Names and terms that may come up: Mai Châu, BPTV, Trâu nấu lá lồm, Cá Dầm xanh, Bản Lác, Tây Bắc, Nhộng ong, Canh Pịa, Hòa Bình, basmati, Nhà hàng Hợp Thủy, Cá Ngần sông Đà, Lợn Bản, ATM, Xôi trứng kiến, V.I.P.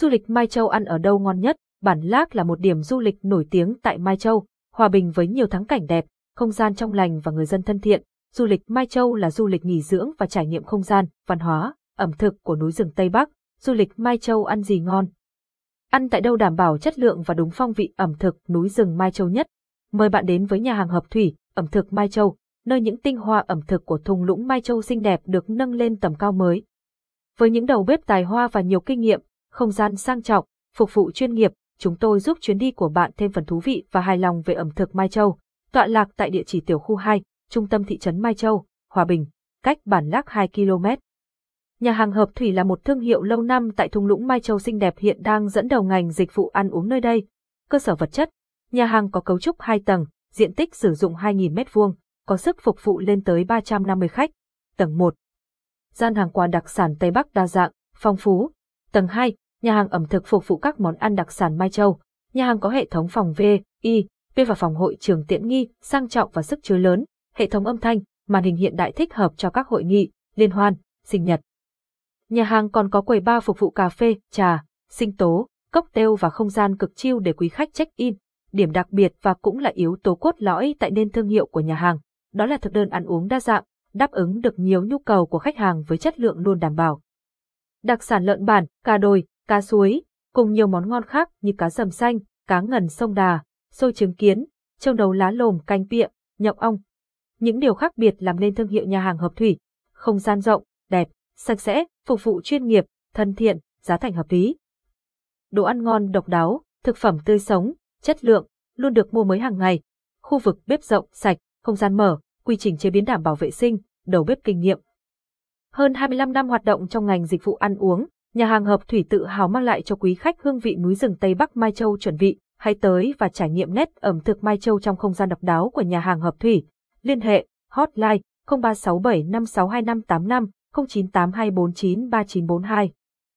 Du lịch Mai Châu ăn ở đâu ngon nhất? Bản Lác là một điểm du lịch nổi tiếng tại Mai Châu, Hòa Bình với nhiều thắng cảnh đẹp, không gian trong lành và người dân thân thiện. Du lịch Mai Châu là du lịch nghỉ dưỡng và trải nghiệm không gian, văn hóa, ẩm thực của núi rừng Tây Bắc. Du lịch Mai Châu ăn gì ngon? Ăn tại đâu đảm bảo chất lượng và đúng phong vị ẩm thực núi rừng Mai Châu nhất? Mời bạn đến với nhà hàng Hợp Thủy, ẩm thực Mai Châu, nơi những tinh hoa ẩm thực của thung lũng Mai Châu xinh đẹp được nâng lên tầm cao mới. Với những đầu bếp tài hoa và nhiều kinh nghiệm, không gian sang trọng, phục vụ chuyên nghiệp, chúng tôi giúp chuyến đi của bạn thêm phần thú vị và hài lòng về ẩm thực Mai Châu. Tọa lạc tại địa chỉ tiểu khu 2, trung tâm thị trấn Mai Châu, Hòa Bình, cách Bản Lác 2 km. Nhà hàng Hợp Thủy là một thương hiệu lâu năm tại thung lũng Mai Châu xinh đẹp, hiện đang dẫn đầu ngành dịch vụ ăn uống nơi đây. Cơ sở vật chất, nhà hàng có cấu trúc 2 tầng, diện tích sử dụng 2.000 m², có sức phục vụ lên tới 350 khách. Tầng 1, gian hàng quà đặc sản Tây Bắc đa dạng, phong phú. Tầng 2, nhà hàng ẩm thực phục vụ các món ăn đặc sản Mai Châu. Nhà hàng có hệ thống phòng VIP và phòng hội trường tiện nghi, sang trọng và sức chứa lớn, hệ thống âm thanh, màn hình hiện đại thích hợp cho các hội nghị, liên hoan, sinh nhật. Nhà hàng còn có quầy bar phục vụ cà phê, trà, sinh tố, cocktail và không gian cực chill để quý khách check-in. Điểm đặc biệt và cũng là yếu tố cốt lõi tại nên thương hiệu của nhà hàng, đó là thực đơn ăn uống đa dạng, đáp ứng được nhiều nhu cầu của khách hàng với chất lượng luôn đảm bảo. Đặc sản lợn bản, cá đồi, cá suối, cùng nhiều món ngon khác như cá sầm xanh, cá ngần sông Đà, xôi trứng kiến, trâu đầu lá lồm, canh pịa, nhộng ong. Những điều khác biệt làm nên thương hiệu nhà hàng Hợp Thủy: không gian rộng, đẹp, sạch sẽ, phục vụ chuyên nghiệp, thân thiện, giá thành hợp lý. Đồ ăn ngon độc đáo, thực phẩm tươi sống, chất lượng, luôn được mua mới hàng ngày. Khu vực bếp rộng, sạch, không gian mở, quy trình chế biến đảm bảo vệ sinh, đầu bếp kinh nghiệm. Hơn 25 năm hoạt động trong ngành dịch vụ ăn uống, nhà hàng Hợp Thủy tự hào mang lại cho quý khách hương vị núi rừng Tây Bắc Mai Châu. Chuẩn vị, hãy tới và trải nghiệm nét ẩm thực Mai Châu trong không gian độc đáo của nhà hàng Hợp Thủy. Liên hệ hotline 0367562585, 0982493942.